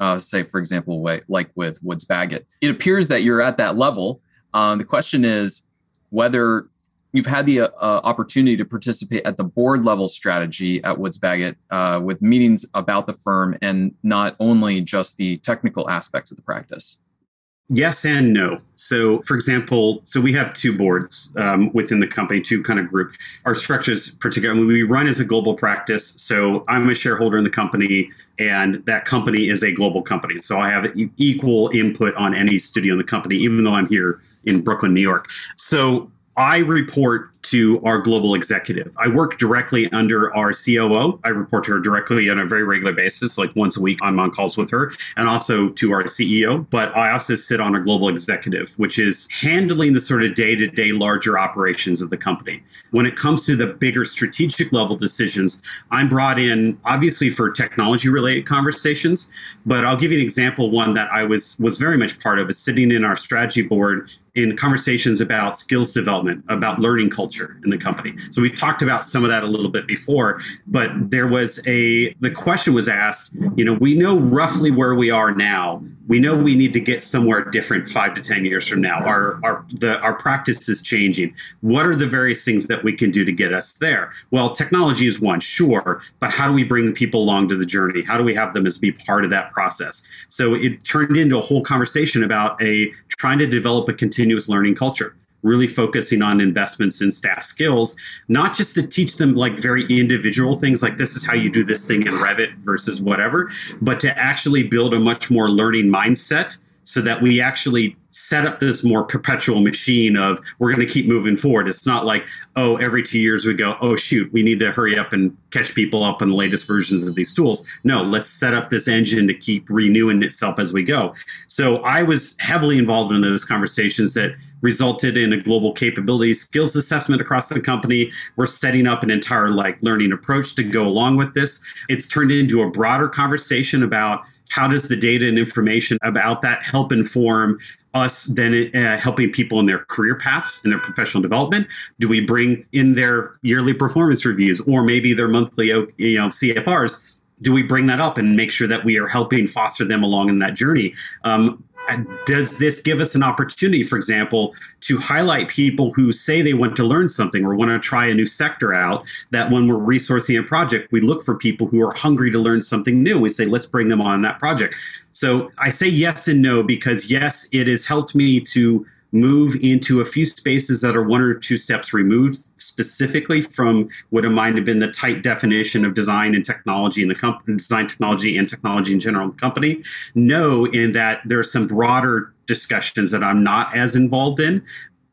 uh, say, for example, way, like with Woods Bagot. It appears that you're at that level. Um, the question is whether you've had the uh, opportunity to participate at the board level strategy at Woods Bagot uh, with meetings about the firm and not only just the technical aspects of the practice. Yes and no. So, for example, so we have two boards um, within the company, two kind of group. Our structures, particularly, we run as a global practice. So I'm a shareholder in the company, and that company is a global company. So I have equal input on any studio in the company, even though I'm here in Brooklyn, New York. So I report to our global executive. I work directly under our C O O. I report to her directly on a very regular basis, like once a week I'm on calls with her, and also to our C E O. But I also sit on a global executive, which is handling the sort of day-to-day larger operations of the company. When it comes to the bigger strategic level decisions, I'm brought in obviously for technology-related conversations, but I'll give you an example, one that I was, was very much part of is sitting in our strategy board in conversations about skills development, about learning culture in the company. So we talked about some of that a little bit before, but there was a, the question was asked, you know, we know roughly where we are now, we know we need to get somewhere different five to ten years from now. Our our the our practice is changing. What are the various things that we can do to get us there? Well, technology is one, sure, but how do we bring people along to the journey? How do we have them as be part of that process? So it turned into a whole conversation about a trying to develop a continuous learning culture, really focusing on investments in staff skills, not just to teach them like very individual things like this is how you do this thing in Revit versus whatever, but to actually build a much more learning mindset so that we actually set up this more perpetual machine of we're going to keep moving forward. It's not like, oh, every two years we go, oh, shoot, we need to hurry up and catch people up on the latest versions of these tools. No, let's set up this engine to keep renewing itself as we go. So I was heavily involved in those conversations that resulted in a global capability skills assessment across the company. We're setting up an entire like learning approach to go along with this. It's turned into a broader conversation about how does the data and information about that help inform us then uh, helping people in their career paths and their professional development? Do we bring in their yearly performance reviews or maybe their monthly you know, C F Rs? Do we bring that up and make sure that we are helping foster them along in that journey? Um, Does this give us an opportunity, for example, to highlight people who say they want to learn something or want to try a new sector out, that when we're resourcing a project, we look for people who are hungry to learn something new. We say, let's bring them on that project. So I say yes and no, because yes, it has helped me to move into a few spaces that are one or two steps removed specifically from what might have been the tight definition of design and technology in the company, design technology and technology in general in the company. No, in that there are some broader discussions that I'm not as involved in,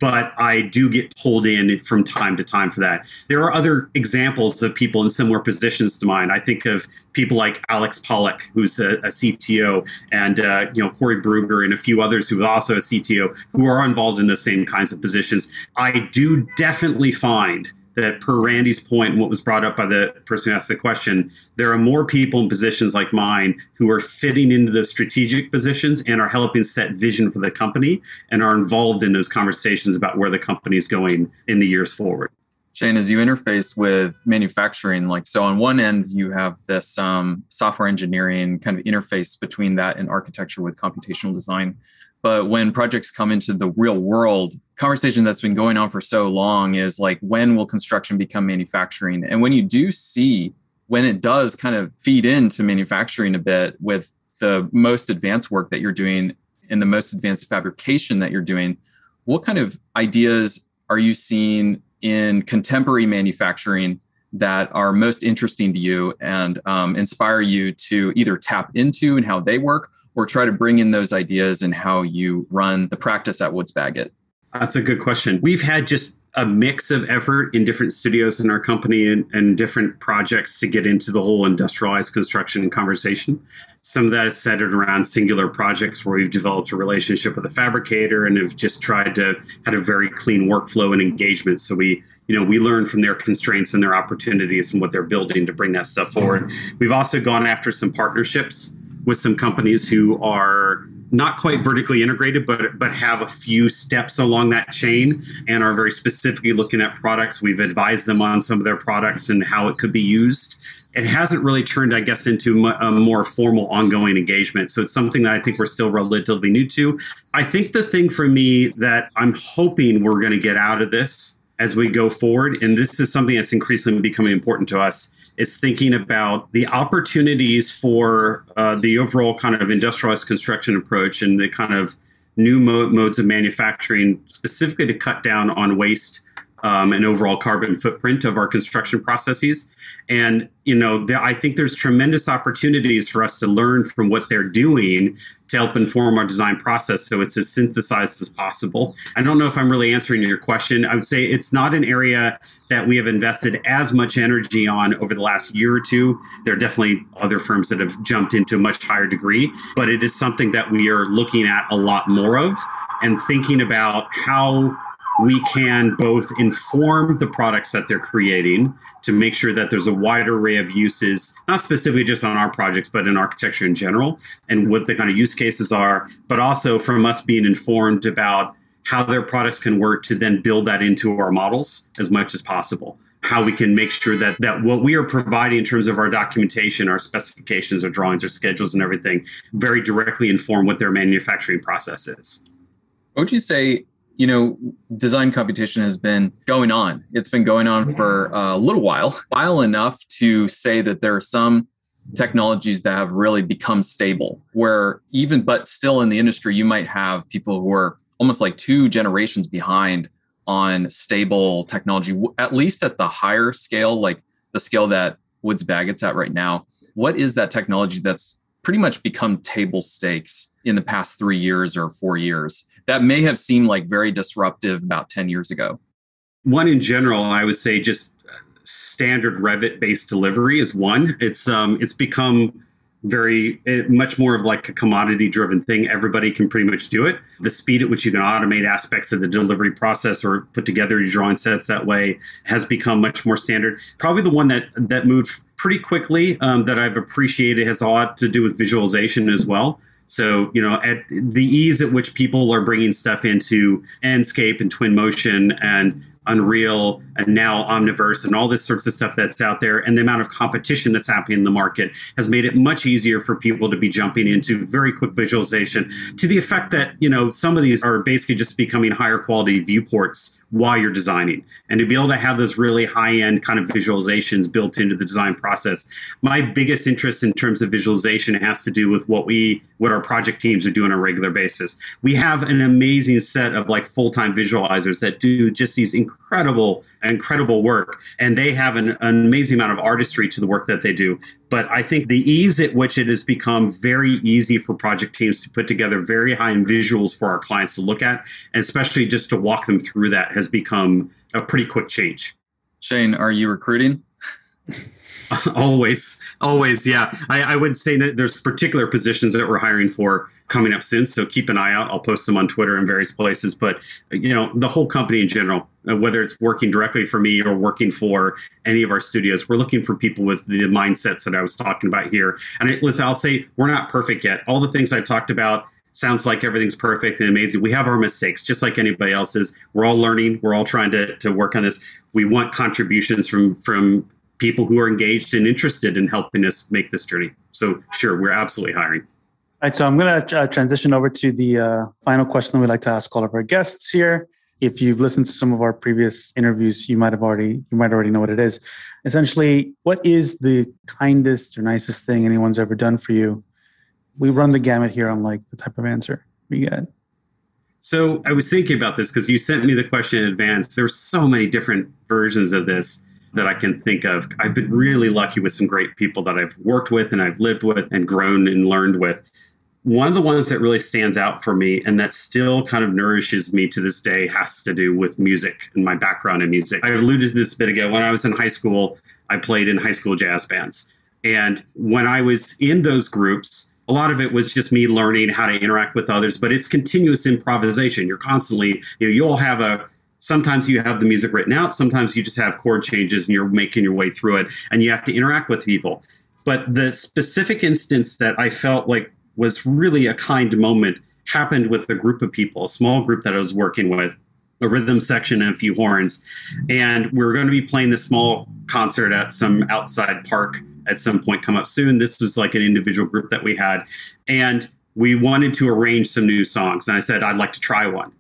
but I do get pulled in from time to time for that. There are other examples of people in similar positions to mine. I think of people like Alex Pollock, who's a, a C T O, and uh, you know Corey Bruger and a few others who are also a C T O, who are involved in the same kinds of positions. I do definitely find that per Randy's point and what was brought up by the person who asked the question, there are more people in positions like mine who are fitting into those strategic positions and are helping set vision for the company and are involved in those conversations about where the company is going in the years forward. Shane, as you interface with manufacturing, like so on one end, you have this um, software engineering kind of interface between that and architecture with computational design. But when projects come into the real world, conversation that's been going on for so long is like, when will construction become manufacturing? And when you do see, when it does kind of feed into manufacturing a bit with the most advanced work that you're doing and the most advanced fabrication that you're doing, what kind of ideas are you seeing in contemporary manufacturing that are most interesting to you and um, inspire you to either tap into and how they work, or try to bring in those ideas and how you run the practice at Woods Bagot? That's a good question. We've had just a mix of effort in different studios in our company and, and different projects to get into the whole industrialized construction conversation. Some of that is centered around singular projects where we've developed a relationship with a fabricator and have just tried to have a very clean workflow and engagement. So we You know, we learn from their constraints and their opportunities and what they're building to bring that stuff forward. We've also gone after some partnerships with some companies who are not quite vertically integrated, but but have a few steps along that chain and are very specifically looking at products. We've advised them on some of their products and how it could be used. It hasn't really turned, I guess, into a more formal ongoing engagement. So it's something that I think we're still relatively new to. I think the thing for me that I'm hoping we're going to get out of this as we go forward, and this is something that's increasingly becoming important to us, is thinking about the opportunities for uh, the overall kind of industrialized construction approach and the kind of new mo- modes of manufacturing, specifically to cut down on waste um, and overall carbon footprint of our construction processes. And, you know, the, I think there's tremendous opportunities for us to learn from what they're doing to help inform our design process so it's as synthesized as possible. I don't know if I'm really answering your question. I would say it's not an area that we have invested as much energy on over the last year or two. There are definitely other firms that have jumped into a much higher degree, but it is something that we are looking at a lot more of and thinking about how we can both inform the products that they're creating to make sure that there's a wide array of uses, not specifically just on our projects, but in architecture in general, and what the kind of use cases are, but also from us being informed about how their products can work to then build that into our models as much as possible. how we can make sure that that what we are providing in terms of our documentation, our specifications, our drawings, our schedules, and everything very directly inform what their manufacturing process is. What would you say, you know, design computation has been going on. It's been going on for a little while, while enough to say that there are some technologies that have really become stable, where even, but still in the industry, you might have people who are almost like two generations behind on stable technology, at least at the higher scale, like the scale that Woods Bagot's at right now. What is that technology that's pretty much become table stakes in the past three years or four years that may have seemed like very disruptive about ten years ago? One in general, I would say just standard Revit-based delivery is one. It's um, it's become very it, much more of like a commodity-driven thing. Everybody can pretty much do it. The speed at which you can automate aspects of the delivery process or put together your drawing sets that way has become much more standard. Probably the one that that moved pretty quickly um, that I've appreciated has a lot to do with visualization as well. So, you know, at the ease at which people are bringing stuff into Enscape and Twinmotion and Unreal and now Omniverse and all this sorts of stuff that's out there, and the amount of competition that's happening in the market has made it much easier for people to be jumping into very quick visualization, to the effect that, you know, some of these are basically just becoming higher quality viewports while you're designing, and to be able to have those really high-end kind of visualizations built into the design process. My biggest interest in terms of visualization has to do with what we, what our project teams are doing on a regular basis. We have an amazing set of like full-time visualizers that do just these incredible, incredible work, and they have an, an amazing amount of artistry to the work that they do. But I think the ease at which it has become very easy for project teams to put together very high-end visuals for our clients to look at, and especially just to walk them through that, has become a pretty quick change. Shane, are you recruiting? Always, always, yeah. I, I would say that there's particular positions that we're hiring for coming up soon, so keep an eye out. I'll post them on Twitter and various places. But, you know, the whole company in general, whether it's working directly for me or working for any of our studios, we're looking for people with the mindsets that I was talking about here. And I, listen, I'll say we're not perfect yet. All the things I talked about sounds like everything's perfect and amazing. We have our mistakes, just like anybody else's. We're all learning. We're all trying to, to work on this. We want contributions from from people who are engaged and interested in helping us make this journey. So sure, we're absolutely hiring. All right, so I'm going to uh, transition over to the uh, final question we like to ask all of our guests here. If you've listened to some of our previous interviews, you might have already you might already know what it is. Essentially, what is the kindest or nicest thing anyone's ever done for you? We run the gamut here on like the type of answer we get. So I was thinking about this because you sent me the question in advance. There's so many different versions of this that I can think of. I've been really lucky with some great people that I've worked with and I've lived with and grown and learned with. One of the ones that really stands out for me and that still kind of nourishes me to this day has to do with music and my background in music. I alluded to this a bit ago. When I was in high school, I played in high school jazz bands. And when I was in those groups, a lot of it was just me learning how to interact with others, but it's continuous improvisation. You're constantly, you know, you'll have a, sometimes you have the music written out, sometimes you just have chord changes and you're making your way through it and you have to interact with people. But the specific instance that I felt like was really a kind moment happened with a group of people, a small group that I was working with, a rhythm section and a few horns. And we were going to be playing this small concert at some outside park at some point come up soon. This was like an individual group that we had. And we wanted to arrange some new songs. And I said, I'd like to try one.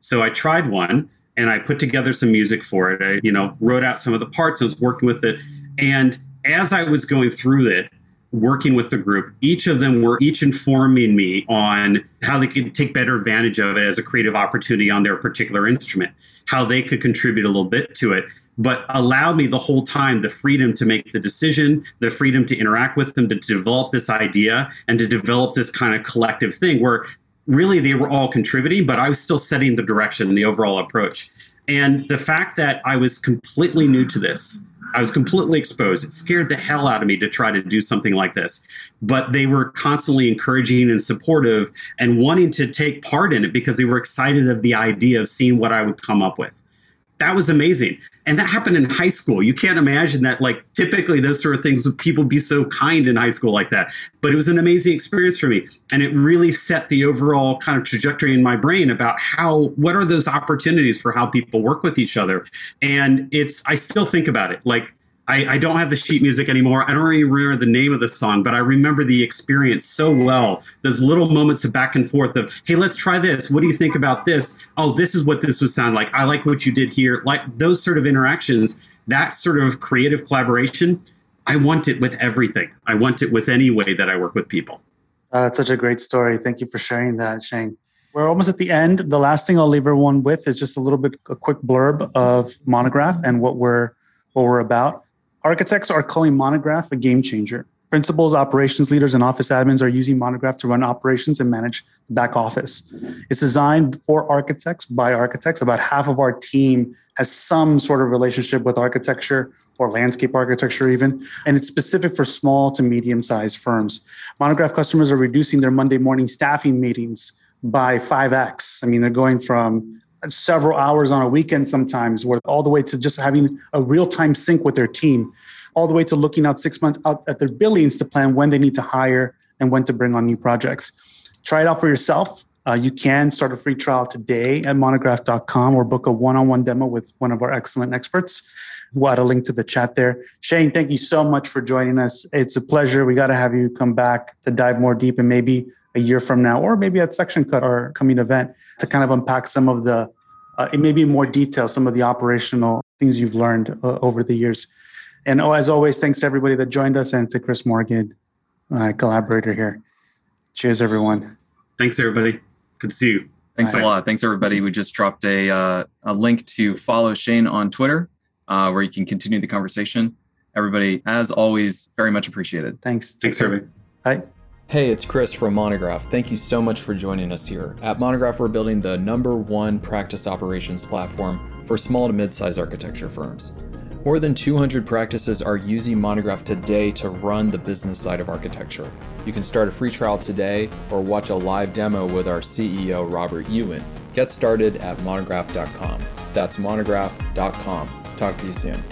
So I tried one and I put together some music for it. I, you know, wrote out some of the parts. I was working with it. And as I was going through it, working with the group, each of them were each informing me on how they could take better advantage of it as a creative opportunity on their particular instrument, how they could contribute a little bit to it, but allowed me the whole time the freedom to make the decision, the freedom to interact with them, to develop this idea and to develop this kind of collective thing where really they were all contributing, but I was still setting the direction, the overall approach. And the fact that I was completely new to this, I was completely exposed. It scared the hell out of me to try to do something like this. But they were constantly encouraging and supportive and wanting to take part in it because they were excited of the idea of seeing what I would come up with. that was amazing. And that happened in high school. You can't imagine that, like, typically those sort of things, people be so kind in high school like that. But it was an amazing experience for me. And it really set the overall kind of trajectory in my brain about how, what are those opportunities for how people work with each other? And it's, I still think about it. Like, I, I don't have the sheet music anymore. I don't really remember the name of the song, but I remember the experience so well. Those little moments of back and forth of, hey, let's try this. What do you think about this? Oh, this is what this would sound like. I like what you did here. Like those sort of interactions, that sort of creative collaboration, I want it with everything. I want it with any way that I work with people. Uh, that's such a great story. Thank you for sharing that, Shane. We're almost at the end. The last thing I'll leave everyone with is just a little bit, a quick blurb of Monograph and what we're what we're about. Architects are calling Monograph a game changer. Principals, operations leaders, and office admins are using Monograph to run operations and manage the back office. It's designed for architects by architects. About half of our team has some sort of relationship with architecture or landscape architecture even, and it's specific for small to medium-sized firms. Monograph customers are reducing their Monday morning staffing meetings by five X. I mean, they're going from several hours on a weekend sometimes, where all the way to just having a real-time sync with their team, all the way to looking out six months out at their billings to plan when they need to hire and when to bring on new projects. Try it out for yourself. Uh, you can start a free trial today at monograph dot com or book a one-on-one demo with one of our excellent experts. We'll add a link to the chat there. Shane, thank you so much for joining us. It's a pleasure. We got to have you come back to dive more deep, and maybe a year from now, or maybe at Section Cut, our coming event, to kind of unpack some of the, uh, maybe in more detail, some of the operational things you've learned uh, over the years. And oh, as always, thanks to everybody that joined us and to Chris Morgan, my collaborator here. Cheers, everyone. Thanks, everybody. Good to see you. Thanks Bye. a lot. Thanks, everybody. We just dropped a, uh, a link to follow Shane on Twitter, uh, where you can continue the conversation. Everybody, as always, very much appreciated. Thanks. Thanks, everybody. Bye. Hey, it's Chris from Monograph. Thank you so much for joining us here. At Monograph, we're building the number one practice operations platform for small to mid-size architecture firms. More than two hundred practices are using Monograph today to run the business side of architecture. You can start a free trial today or watch a live demo with our C E O, Robert Ewan. Get started at monograph dot com. That's monograph dot com. Talk to you soon.